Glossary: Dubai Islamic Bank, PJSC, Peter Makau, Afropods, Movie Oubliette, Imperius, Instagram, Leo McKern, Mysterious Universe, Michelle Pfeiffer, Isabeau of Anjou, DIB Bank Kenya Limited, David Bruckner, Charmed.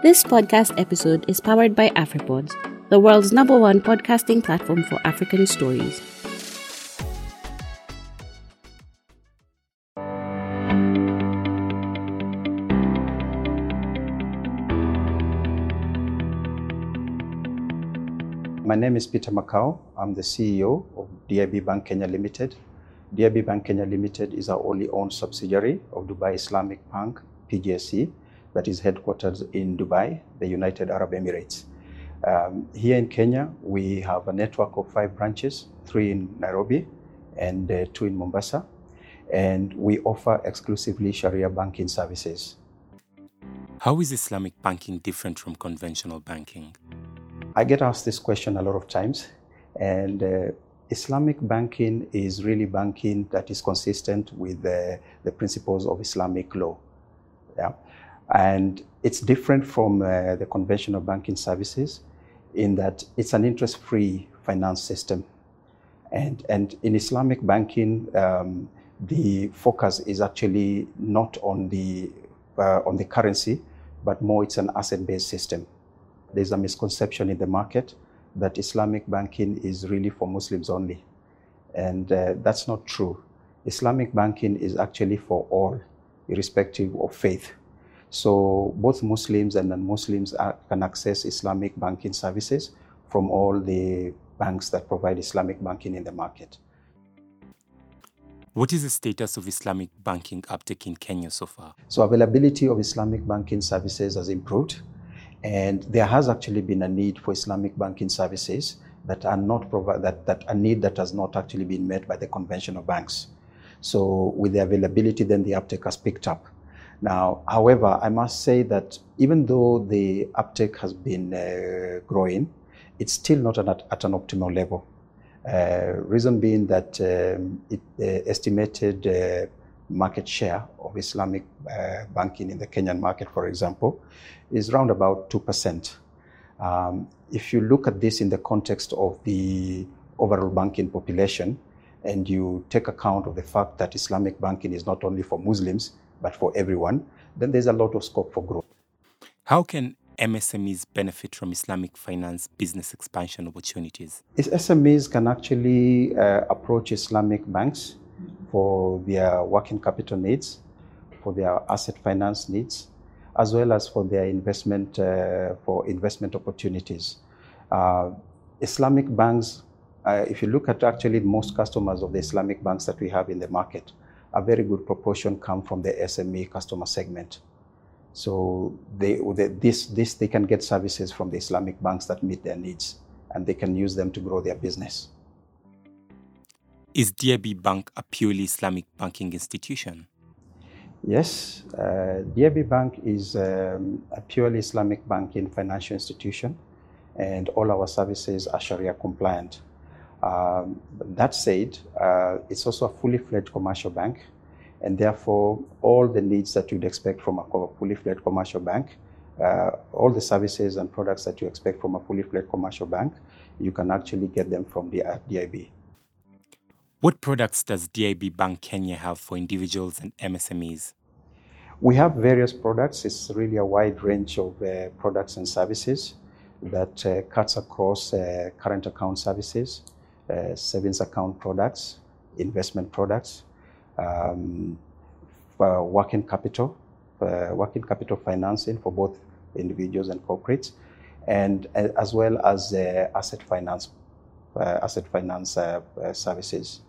This podcast episode is powered by Afropods, the world's #1 podcasting platform for African stories. My name is Peter Makau. I'm the CEO of DIB Bank Kenya Limited. DIB Bank Kenya Limited is our only owned subsidiary of Dubai Islamic Bank, PJSC, that is headquartered in Dubai, the United Arab Emirates. Here in Kenya, we have a network of 5 branches, 3 in Nairobi and 2 in Mombasa. And we offer exclusively Sharia banking services. How is Islamic banking different from conventional banking? I get asked this question a lot of times, and Islamic banking is really banking that is consistent with the principles of Islamic law. Yeah. And it's different from the conventional banking services in that it's an interest-free finance system. And in Islamic banking, the focus is actually not on the currency, but more it's an asset-based system. There's a misconception in the market that Islamic banking is really for Muslims only. And that's not true. Islamic banking is actually for all, irrespective of faith. So both Muslims and non-Muslims can access Islamic banking services from all the banks that provide Islamic banking in the market. What is the status of Islamic banking uptake in Kenya so far? So availability of Islamic banking services has improved. And there has actually been a need for Islamic banking services that are not that a need that has not actually been met by the conventional banks. So with the availability, then the uptake has picked up. Now, however, I must say that even though the uptake has been growing, it's still not at an optimal level. Reason being that estimated market share of Islamic banking in the Kenyan market, for example, is around about 2%. If you look at this in the context of the overall banking population, and you take account of the fact that Islamic banking is not only for Muslims, but for everyone, then there's a lot of scope for growth. How can MSMEs benefit from Islamic finance business expansion opportunities? SMEs can actually approach Islamic banks for their working capital needs, for their asset finance needs, as well as for their investment for investment opportunities. Islamic banks, if you look at actually most customers of the Islamic banks that we have in the market, a very good proportion come from the SME customer segment. So they can get services from the Islamic banks that meet their needs, and they can use them to grow their business. Is DIB Bank a purely Islamic banking institution? Yes, DIB Bank is a purely Islamic banking financial institution, and all our services are Sharia compliant. That said, it's also a fully fledged commercial bank, and therefore all the needs that you'd expect from a fully fledged commercial bank, all the services and products that you expect from a fully fledged commercial bank, you can actually get them from the DIB. What products does DIB Bank Kenya have for individuals and MSMEs? We have various products. It's really a wide range of products and services that cuts across current account services, savings account products, investment products, working capital financing for both individuals and corporates, and as well as asset finance services.